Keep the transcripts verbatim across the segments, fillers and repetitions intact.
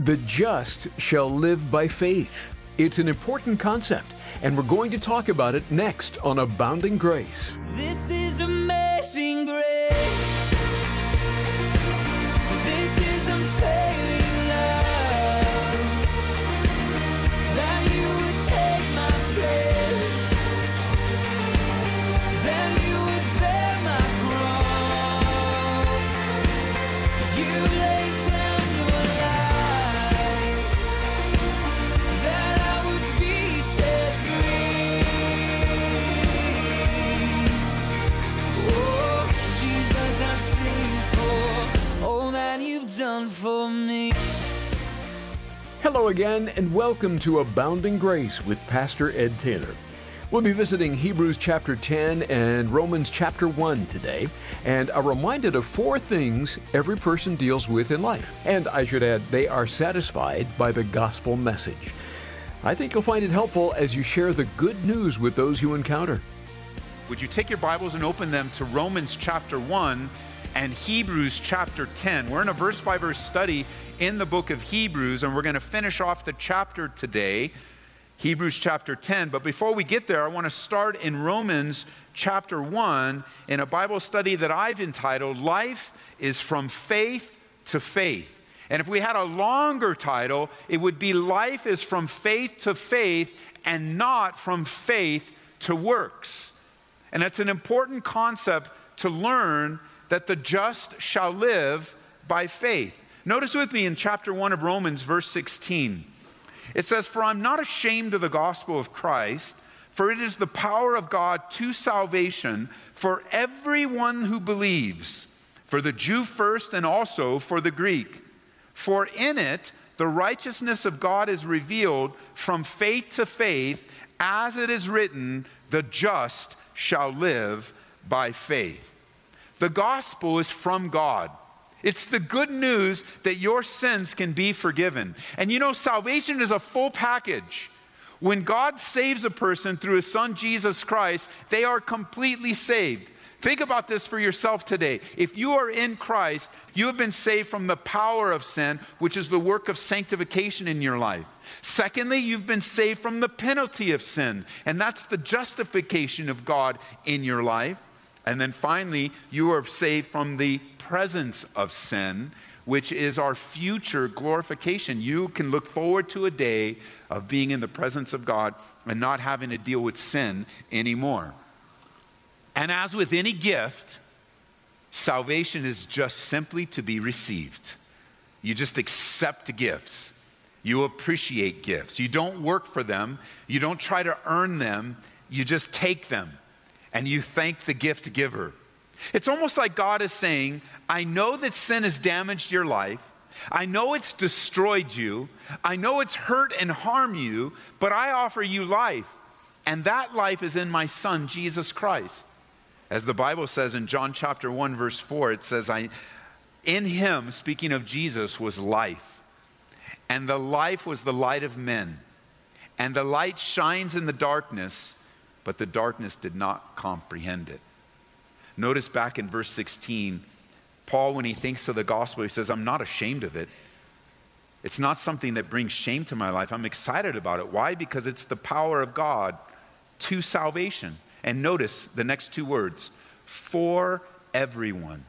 The just shall live by faith. It's an important concept, and we're going to talk about it next on Abounding Grace. This is amazing grace. This is unfailing love. That you would take my place. That you would bear my cross. You laid down. Done for me. Hello again, and welcome to Abounding Grace with Pastor Ed Taylor. We'll be visiting Hebrews chapter ten and Romans chapter one today, and are reminded of four things every person deals with in life. And I should add, they are satisfied by the gospel message. I think you'll find it helpful as you share the good news with those you encounter. Would you take your Bibles and open them to Romans chapter one and Hebrews chapter ten. We're in a verse by verse study in the book of Hebrews, and we're going to finish off the chapter today, Hebrews chapter ten. But before we get there, I want to start in Romans chapter one in a Bible study that I've entitled, Life is from Faith to Faith. And if we had a longer title, it would be Life is from Faith to Faith and not from Faith to Works. And that's an important concept to learn, that the just shall live by faith. Notice with me in chapter one of Romans, verse sixteen. It says, "For I'm not ashamed of the gospel of Christ, for it is the power of God to salvation for everyone who believes, for the Jew first and also for the Greek. For in it the righteousness of God is revealed from faith to faith, as it is written, the just shall live by faith." The gospel is from God. It's the good news that your sins can be forgiven. And you know, salvation is a full package. When God saves a person through his son, Jesus Christ, they are completely saved. Think about this for yourself today. If you are in Christ, you have been saved from the power of sin, which is the work of sanctification in your life. Secondly, you've been saved from the penalty of sin, and that's the justification of God in your life. And then finally, you are saved from the presence of sin, which is our future glorification. You can look forward to a day of being in the presence of God and not having to deal with sin anymore. And as with any gift, salvation is just simply to be received. You just accept gifts. You appreciate gifts. You don't work for them. You don't try to earn them. You just take them. And you thank the gift giver. It's almost like God is saying, I know that sin has damaged your life. I know it's destroyed you. I know it's hurt and harmed you, but I offer you life. And that life is in my son, Jesus Christ. As the Bible says in John chapter one, verse four, it says, I, in him, speaking of Jesus, was life. And the life was the light of men. And the light shines in the darkness, but the darkness did not comprehend it. Notice back in verse sixteen, Paul, when he thinks of the gospel, he says, I'm not ashamed of it. It's not something that brings shame to my life. I'm excited about it. Why? Because it's the power of God to salvation. And notice the next two words, for everyone.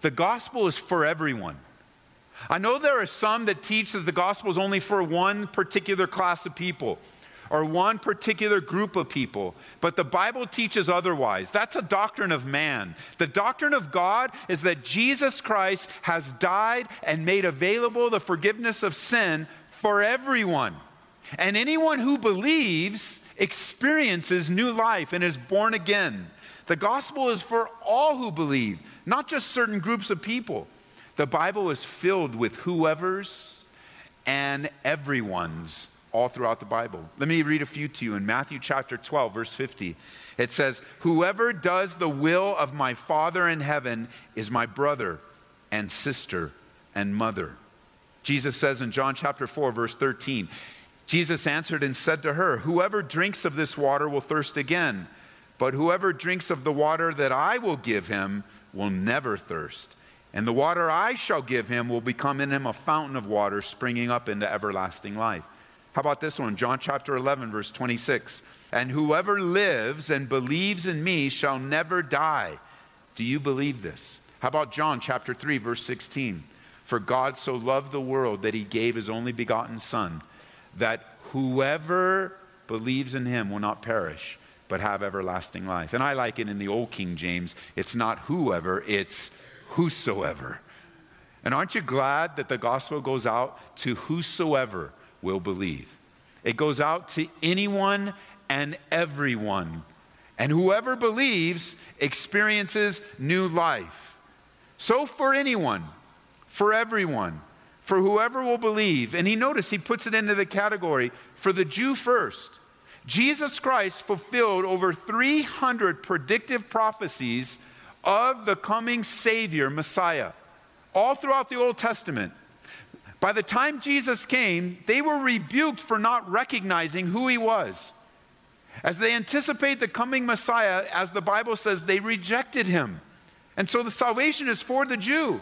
The gospel is for everyone. I know there are some that teach that the gospel is only for one particular class of people, or one particular group of people, but the Bible teaches otherwise. That's a doctrine of man. The doctrine of God is that Jesus Christ has died and made available the forgiveness of sin for everyone. And anyone who believes experiences new life and is born again. The gospel is for all who believe, not just certain groups of people. The Bible is filled with whoever's and everyone's all throughout the Bible. Let me read a few to you in Matthew chapter twelve, verse fifty. It says, whoever does the will of my Father in heaven is my brother and sister and mother. Jesus says in John chapter four, verse thirteen, Jesus answered and said to her, whoever drinks of this water will thirst again, but whoever drinks of the water that I will give him will never thirst. And the water I shall give him will become in him a fountain of water springing up into everlasting life. How about this one? John chapter eleven, verse twenty-six. And whoever lives and believes in me shall never die. Do you believe this? How about John chapter three, verse sixteen? For God so loved the world that he gave his only begotten Son, that whoever believes in him will not perish, but have everlasting life. And I like it in the old King James. It's not whoever, it's whosoever. And aren't you glad that the gospel goes out to whosoever will believe? It goes out to anyone and everyone. And whoever believes experiences new life. So for anyone, for everyone, for whoever will believe. And he notice he puts it into the category for the Jew first. Jesus Christ fulfilled over three hundred predictive prophecies of the coming Savior, Messiah, all throughout the Old Testament. By the time Jesus came, they were rebuked for not recognizing who he was. As they anticipate the coming Messiah, as the Bible says, they rejected him. And so the salvation is for the Jew,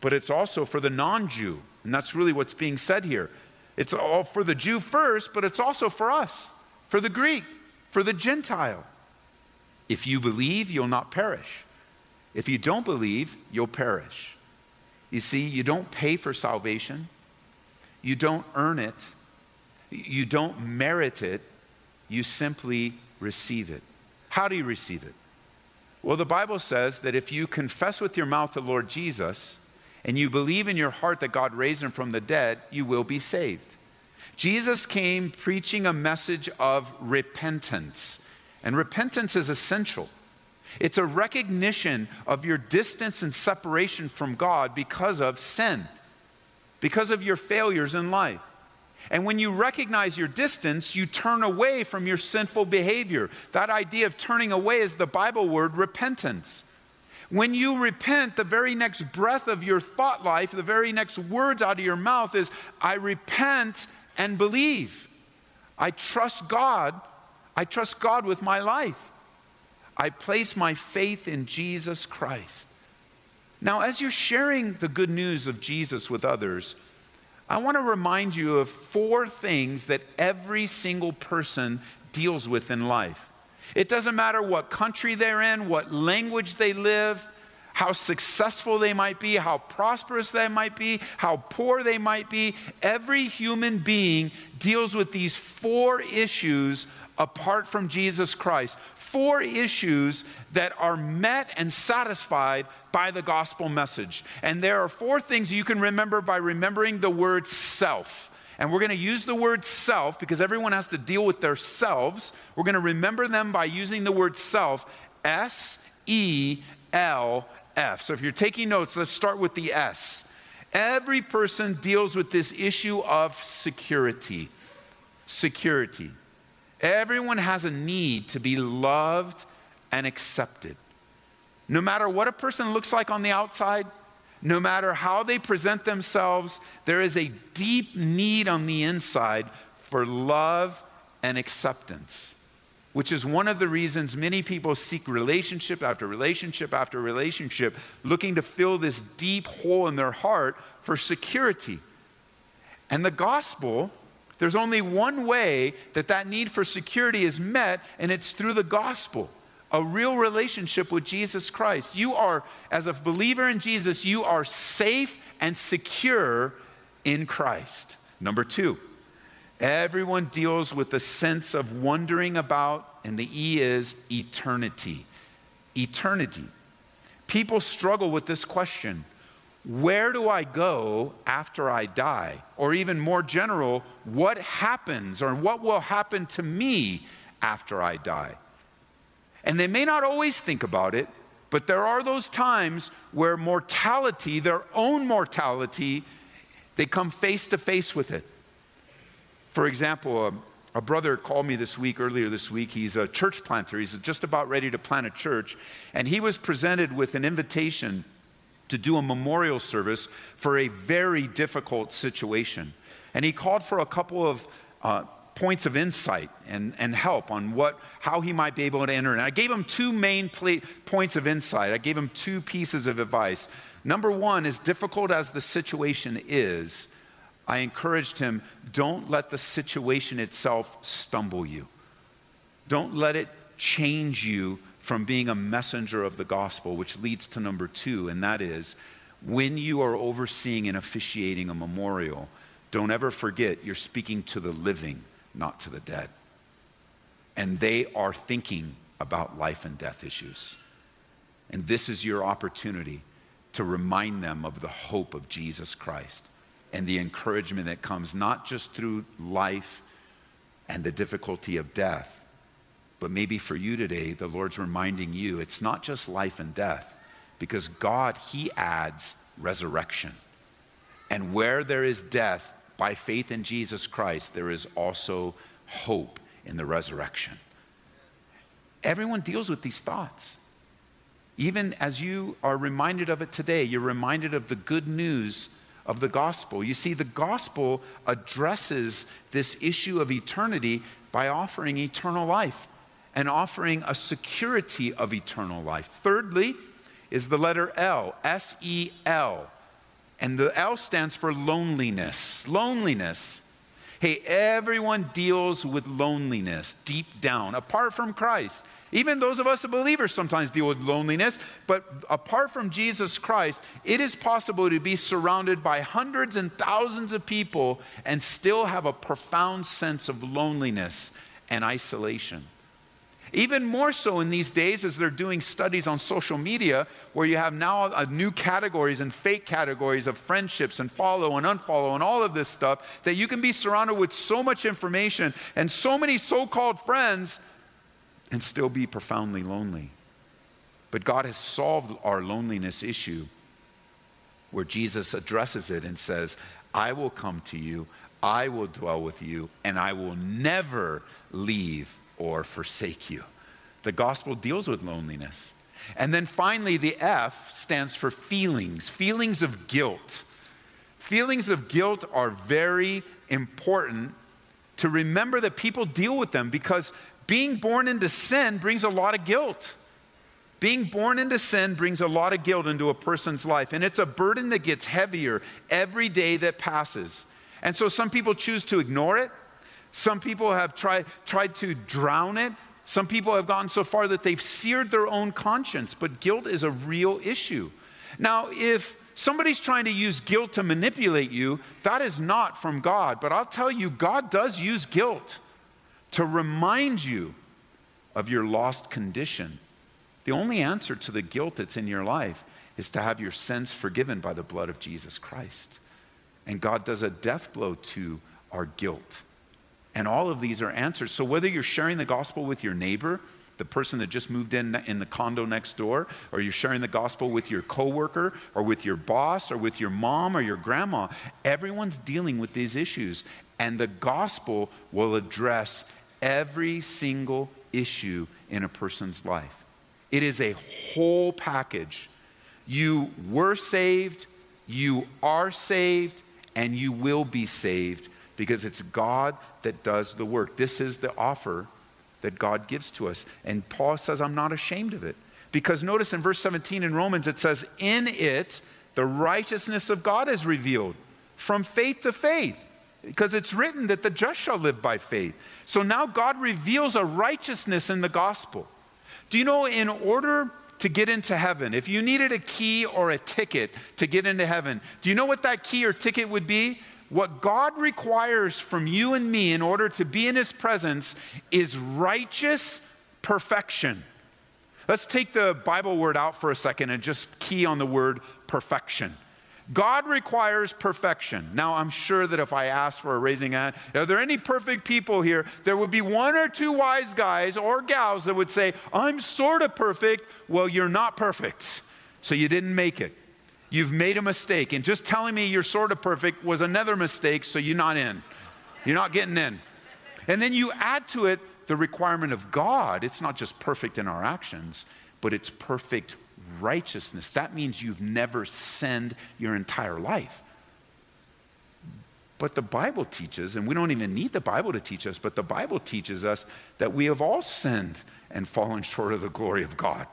but it's also for the non-Jew. And that's really what's being said here. It's all for the Jew first, but it's also for us, for the Greek, for the Gentile. If you believe, you'll not perish. If you don't believe, you'll perish. You see, you don't pay for salvation. You don't earn it. You don't merit it. You simply receive it. How do you receive it? Well, the Bible says that if you confess with your mouth the Lord Jesus and you believe in your heart that God raised him from the dead, you will be saved. Jesus came preaching a message of repentance. And repentance is essential. It's a recognition of your distance and separation from God because of sin, because of your failures in life. And when you recognize your distance, you turn away from your sinful behavior. That idea of turning away is the Bible word repentance. When you repent, the very next breath of your thought life, the very next words out of your mouth is, I repent and believe. I trust God. I trust God with my life. I place my faith in Jesus Christ. Now, as you're sharing the good news of Jesus with others, I want to remind you of four things that every single person deals with in life. It doesn't matter what country they're in, what language they live, how successful they might be, how prosperous they might be, how poor they might be. Every human being deals with these four issues apart from Jesus Christ. Four issues that are met and satisfied by the gospel message. And there are four things you can remember by remembering the word self. And we're going to use the word self because everyone has to deal with their selves. We're going to remember them by using the word self, S E L F. So if you're taking notes, let's start with the S. Every person deals with this issue of security. Security. Everyone has a need to be loved and accepted. No matter what a person looks like on the outside, no matter how they present themselves, there is a deep need on the inside for love and acceptance, which is one of the reasons many people seek relationship after relationship after relationship, looking to fill this deep hole in their heart for security. And the gospel, there's only one way that that need for security is met, and it's through the gospel. A real relationship with Jesus Christ. You are, as a believer in Jesus, you are safe and secure in Christ. Number two, everyone deals with the sense of wondering about, and the E is eternity. Eternity. People struggle with this question. Where do I go after I die? Or even more general, what happens or what will happen to me after I die? And they may not always think about it, but there are those times where mortality, their own mortality, they come face to face with it. For example, a, a brother called me this week, earlier this week. He's a church planter. He's just about ready to plant a church. And he was presented with an invitation to do a memorial service for a very difficult situation. And he called for a couple of uh, points of insight and, and help on what how he might be able to enter. And I gave him two main pla- points of insight. I gave him two pieces of advice. Number one, as difficult as the situation is, I encouraged him, don't let the situation itself stumble you. Don't let it change you from being a messenger of the gospel, which leads to number two, and that is, when you are overseeing and officiating a memorial, don't ever forget you're speaking to the living, not to the dead. And they are thinking about life and death issues. And this is your opportunity to remind them of the hope of Jesus Christ and the encouragement that comes not just through life and the difficulty of death, but maybe for you today, the Lord's reminding you it's not just life and death, because God, he adds resurrection. And where there is death, by faith in Jesus Christ, there is also hope in the resurrection. Everyone deals with these thoughts. Even as you are reminded of it today, you're reminded of the good news of the gospel. You see, the gospel addresses this issue of eternity by offering eternal life and offering a security of eternal life. Thirdly is the letter L, S E L. And the L stands for loneliness. Loneliness. Hey, everyone deals with loneliness deep down, apart from Christ. Even those of us as believers sometimes deal with loneliness, but apart from Jesus Christ, it is possible to be surrounded by hundreds and thousands of people and still have a profound sense of loneliness and isolation. Even more so in these days as they're doing studies on social media where you have now a new categories and fake categories of friendships and follow and unfollow and all of this stuff, that you can be surrounded with so much information and so many so-called friends and still be profoundly lonely. But God has solved our loneliness issue where Jesus addresses it and says, I will come to you, I will dwell with you, and I will never leave or forsake you. The gospel deals with loneliness. And then finally, the F stands for feelings, feelings of guilt. Feelings of guilt are very important to remember that people deal with them, because being born into sin brings a lot of guilt. Being born into sin brings a lot of guilt into a person's life, and it's a burden that gets heavier every day that passes. And so some people choose to ignore it. Some people have tried, tried to drown it. Some people have gone so far that they've seared their own conscience, but guilt is a real issue. Now, if somebody's trying to use guilt to manipulate you, that is not from God, but I'll tell you, God does use guilt to remind you of your lost condition. The only answer to the guilt that's in your life is to have your sins forgiven by the blood of Jesus Christ. And God does a death blow to our guilt. And all of these are answers. So whether you're sharing the gospel with your neighbor, the person that just moved in in the condo next door, or you're sharing the gospel with your coworker, or with your boss, or with your mom, or your grandma, everyone's dealing with these issues. And the gospel will address every single issue in a person's life. It is a whole package. You were saved, you are saved, and you will be saved, because it's God that does the work. This is the offer that God gives to us. And Paul says, I'm not ashamed of it. Because notice in verse seventeen in Romans, it says, in it, the righteousness of God is revealed from faith to faith. Because it's written that the just shall live by faith. So now God reveals a righteousness in the gospel. Do you know, in order to get into heaven, if you needed a key or a ticket to get into heaven, do you know what that key or ticket would be? What God requires from you and me in order to be in his presence is righteous perfection. Let's take the Bible word out for a second and just key on the word perfection. God requires perfection. Now, I'm sure that if I asked for a raising hand, are there any perfect people here? There would be one or two wise guys or gals that would say, I'm sort of perfect. Well, you're not perfect, so you didn't make it. You've made a mistake, and just telling me you're sort of perfect was another mistake, so you're not in. You're not getting in. And then you add to it the requirement of God. It's not just perfect in our actions, but it's perfect righteousness. That means you've never sinned your entire life. But the Bible teaches, and we don't even need the Bible to teach us, but the Bible teaches us that we have all sinned and fallen short of the glory of God.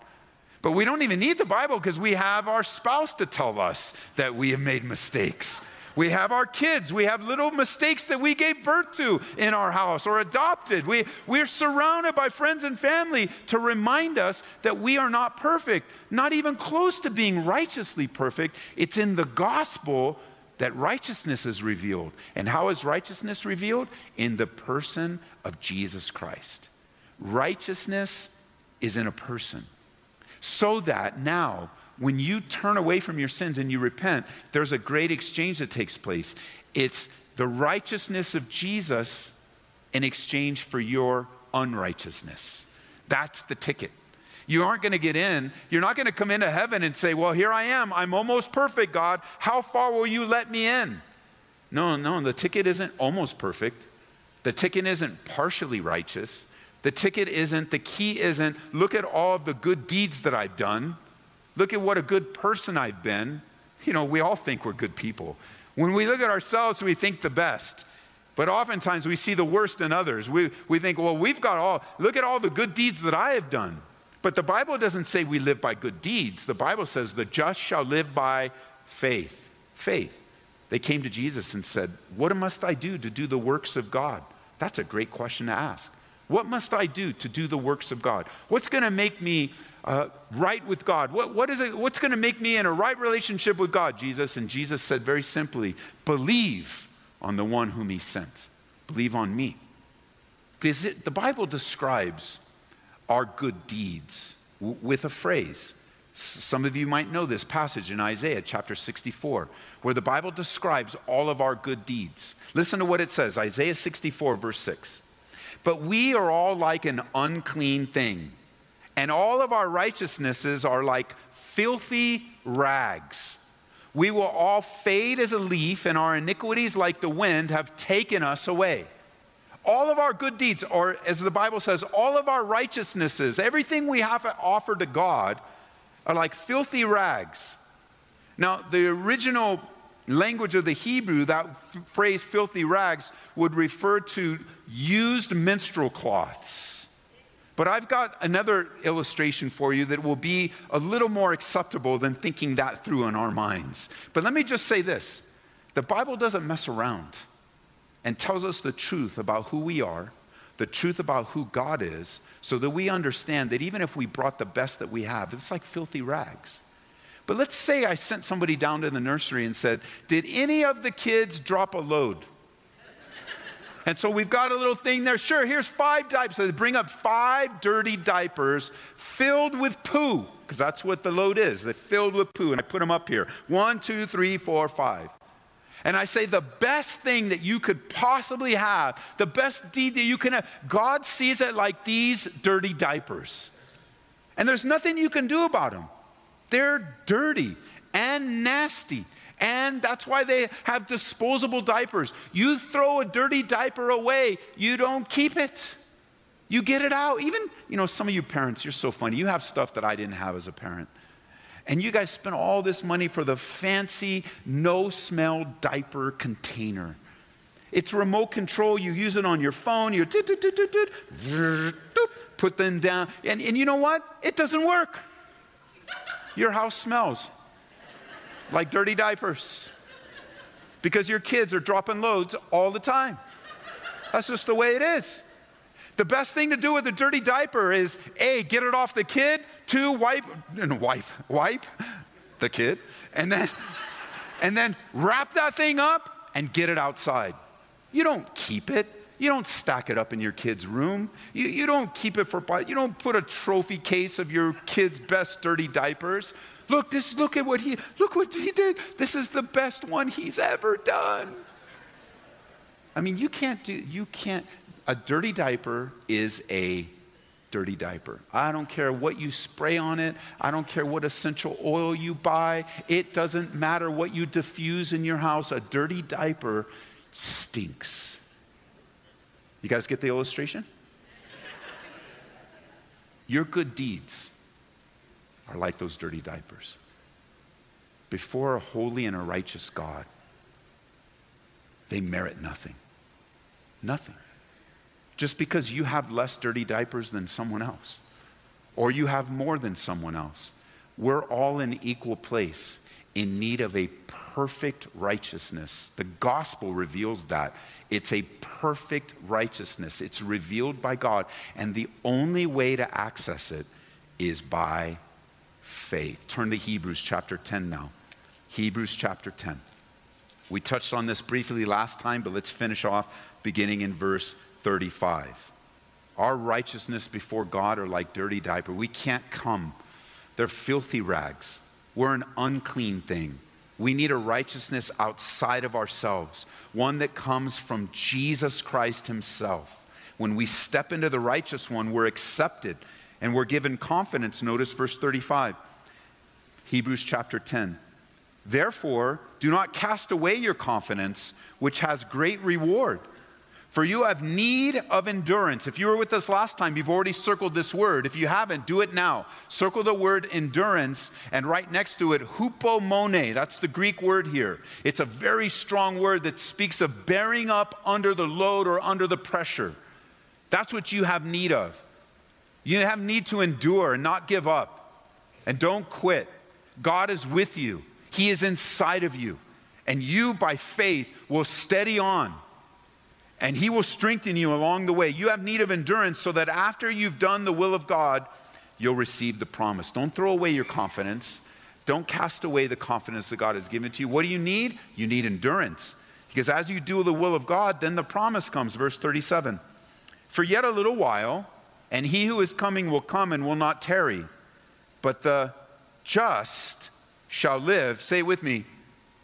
But we don't even need the Bible because we have our spouse to tell us that we have made mistakes. We have our kids. We have little mistakes that we gave birth to in our house or adopted. We, we're surrounded by friends and family to remind us that we are not perfect, not even close to being righteously perfect. It's in the gospel that righteousness is revealed. And how is righteousness revealed? In the person of Jesus Christ. Righteousness is in a person. So that now, when you turn away from your sins and you repent, there's a great exchange that takes place. It's the righteousness of Jesus in exchange for your unrighteousness. That's the ticket. You aren't going to get in. You're not going to come into heaven and say, well, here I am. I'm almost perfect, God. How far will you let me in? No, no, the ticket isn't almost perfect. The ticket isn't partially righteous. The ticket isn't, the key isn't, look at all of the good deeds that I've done. Look at what a good person I've been. You know, we all think we're good people. When we look at ourselves, we think the best. But oftentimes we see the worst in others. We, we think, well, we've got all, look at all the good deeds that I have done. But the Bible doesn't say we live by good deeds. The Bible says the just shall live by faith. Faith. They came to Jesus and said, what must I do to do the works of God? That's a great question to ask. What must I do to do the works of God? What's going to make me uh, right with God? What, what is it, what's going to make me in a right relationship with God, Jesus? And Jesus said very simply, believe on the one whom he sent. Believe on me. Because it, the Bible describes our good deeds w- with a phrase. S- some of you might know this passage in Isaiah chapter sixty-four, where the Bible describes all of our good deeds. Listen to what it says, Isaiah sixty-four, verse six. But we are all like an unclean thing, and all of our righteousnesses are like filthy rags. We will all fade as a leaf, and our iniquities, like the wind, have taken us away. All of our good deeds, or as the Bible says, all of our righteousnesses, everything we have to offer to God, are like filthy rags. Now, the original language of the Hebrew, that f- phrase filthy rags would refer to used minstrel cloths. But I've got another illustration for you that will be a little more acceptable than thinking that through in our minds. But let me just say this. The Bible doesn't mess around and tells us the truth about who we are, the truth about who God is, so that we understand that even if we brought the best that we have, it's like filthy rags. But let's say I sent somebody down to the nursery and said, did any of the kids drop a load? And so we've got a little thing there. Sure, here's five diapers. So they bring up five dirty diapers filled with poo, because that's what the load is. They're filled with poo, and I put them up here. One, two, three, four, five. And I say the best thing that you could possibly have, the best deed that you can have, God sees it like these dirty diapers. And there's nothing you can do about them. They're dirty and nasty, and that's why they have disposable diapers. You throw a dirty diaper away, you don't keep it. You get it out. Even, you know, some of you parents, you're so funny. You have stuff that I didn't have as a parent. And you guys spend all this money for the fancy, no-smell diaper container. It's remote control. You use it on your phone. You put them down. And, and you know what? It doesn't work. Your house smells like dirty diapers because your kids are dropping loads all the time. That's just the way it is. The best thing to do with a dirty diaper is, A, get it off the kid, two, wipe, and wipe, wipe the kid, and then, and then wrap that thing up and get it outside. You don't keep it. You don't stack it up in your kid's room. You, you don't keep it for, you don't put a trophy case of your kid's best dirty diapers. Look, this, look at what he, look what he did. This is the best one he's ever done. I mean, you can't do, you can't, a dirty diaper is a dirty diaper. I don't care what you spray on it. I don't care what essential oil you buy. It doesn't matter what you diffuse in your house. A dirty diaper stinks. You guys get the illustration? Your good deeds are like those dirty diapers. Before a holy and a righteous God, they merit nothing. Nothing. Just because you have less dirty diapers than someone else, or you have more than someone else, We're all in equal place in need of a perfect righteousness. The gospel reveals that. It's a perfect righteousness. It's revealed by God. And the only way to access it is by faith. Turn to Hebrews chapter ten now. Hebrews chapter ten. We touched on this briefly last time, but let's finish off beginning in verse thirty-five. Our righteousness before God are like dirty diaper. We can't come. They're filthy rags. We're an unclean thing. We need a righteousness outside of ourselves, one that comes from Jesus Christ himself. When we step into the righteous one, we're accepted and we're given confidence. Notice verse thirty-five, Hebrews chapter ten. Therefore, do not cast away your confidence, which has great reward. For you have need of endurance. If you were with us last time, you've already circled this word. If you haven't, do it now. Circle the word endurance, and right next to it, hupomone. That's the Greek word here. It's a very strong word that speaks of bearing up under the load or under the pressure. That's what you have need of. You have need to endure and not give up. And don't quit. God is with you. He is inside of you. And you, by faith, will steady on. And he will strengthen you along the way. You have need of endurance so that after you've done the will of God, you'll receive the promise. Don't throw away your confidence. Don't cast away the confidence that God has given to you. What do you need? You need endurance. Because as you do the will of God, then the promise comes. Verse thirty-seven. For yet a little while, and he who is coming will come and will not tarry. But the just shall live, say it with me,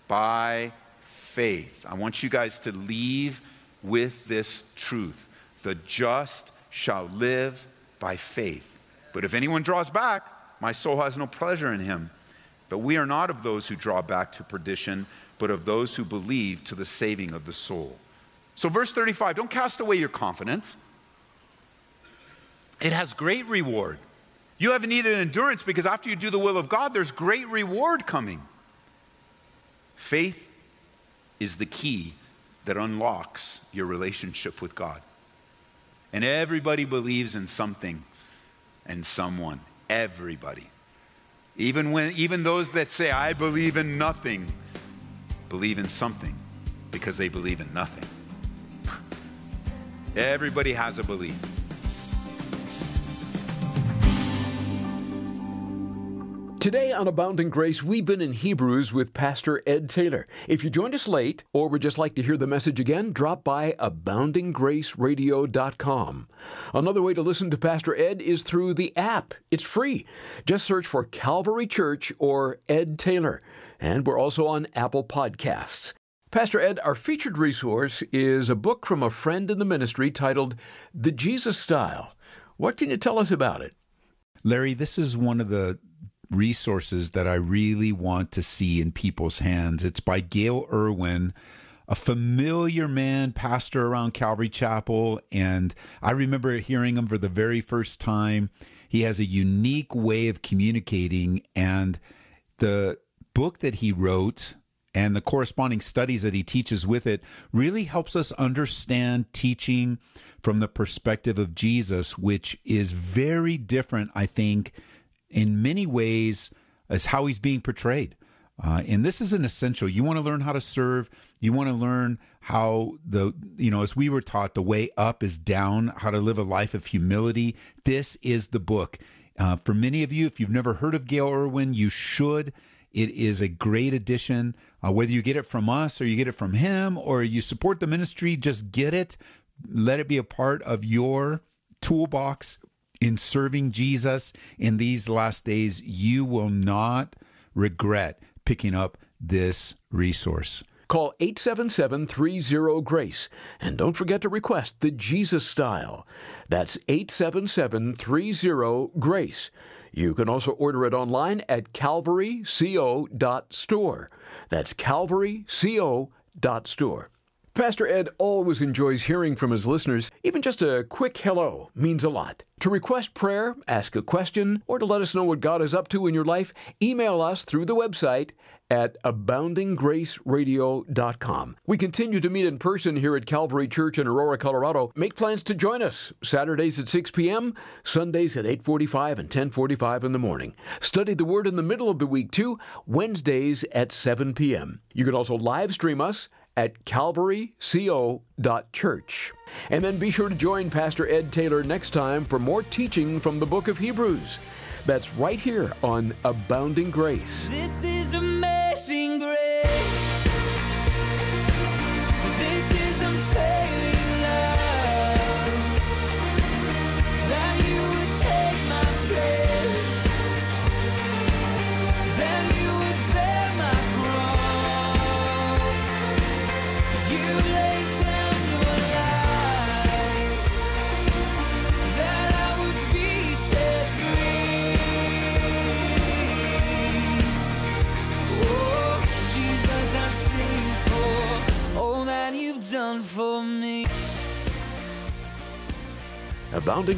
by faith. I want you guys to leave with this truth. The just shall live by faith. But if anyone draws back, my soul has no pleasure in him. But we are not of those who draw back to perdition, but of those who believe to the saving of the soul. So verse thirty-five, don't cast away your confidence. It has great reward. You have needed endurance because after you do the will of God, there's great reward coming. Faith is the key that unlocks your relationship with God. And everybody believes in something and someone. Everybody. Even when, even those that say, I believe in nothing, believe in something because they believe in nothing. Everybody has a belief. Today on Abounding Grace, we've been in Hebrews with Pastor Ed Taylor. If you joined us late or would just like to hear the message again, drop by abounding grace radio dot com. Another way to listen to Pastor Ed is through the app. It's free. Just search for Calvary Church or Ed Taylor. And we're also on Apple Podcasts. Pastor Ed, our featured resource is a book from a friend in the ministry titled The Jesus Style. What can you tell us about it? Larry, this is one of the resources that I really want to see in people's hands. It's by Gail Irwin, a familiar man, pastor around Calvary Chapel, and I remember hearing him for the very first time. He has a unique way of communicating, and the book that he wrote and the corresponding studies that he teaches with it really helps us understand teaching from the perspective of Jesus, which is very different, I think, in many ways, as how he's being portrayed. Uh, and this is an essential. You want to learn how to serve. You want to learn how the, you know, as we were taught, the way up is down, how to live a life of humility. This is the book. Uh, for many of you, if you've never heard of Gail Irwin, you should. It is a great addition. Uh, whether you get it from us or you get it from him or you support the ministry, just get it. Let it be a part of your toolbox in serving Jesus in these last days. You will not regret picking up this resource. Call eight seven seven, three zero, GRACE. And don't forget to request The Jesus Style. That's eight seven seven, three zero, GRACE. You can also order it online at calvary co dot store. That's calvary co dot store. Pastor Ed always enjoys hearing from his listeners. Even just a quick hello means a lot. To request prayer, ask a question, or to let us know what God is up to in your life, email us through the website at Abounding Grace Radio dot com. We continue to meet in person here at Calvary Church in Aurora, Colorado. Make plans to join us Saturdays at six p.m., Sundays at eight forty-five and ten forty-five in the morning. Study the Word in the middle of the week, too, Wednesdays at seven p.m. You can also live stream us at calvary co dot church. And then be sure to join Pastor Ed Taylor next time for more teaching from the book of Hebrews. That's right here on Abounding Grace. This is amazing grace. This is unfailing love. That you would take my place. That you would bear my cross. You laid down your life. That I would be set free. Oh, Jesus, I sing for all that you've done for me. Abounding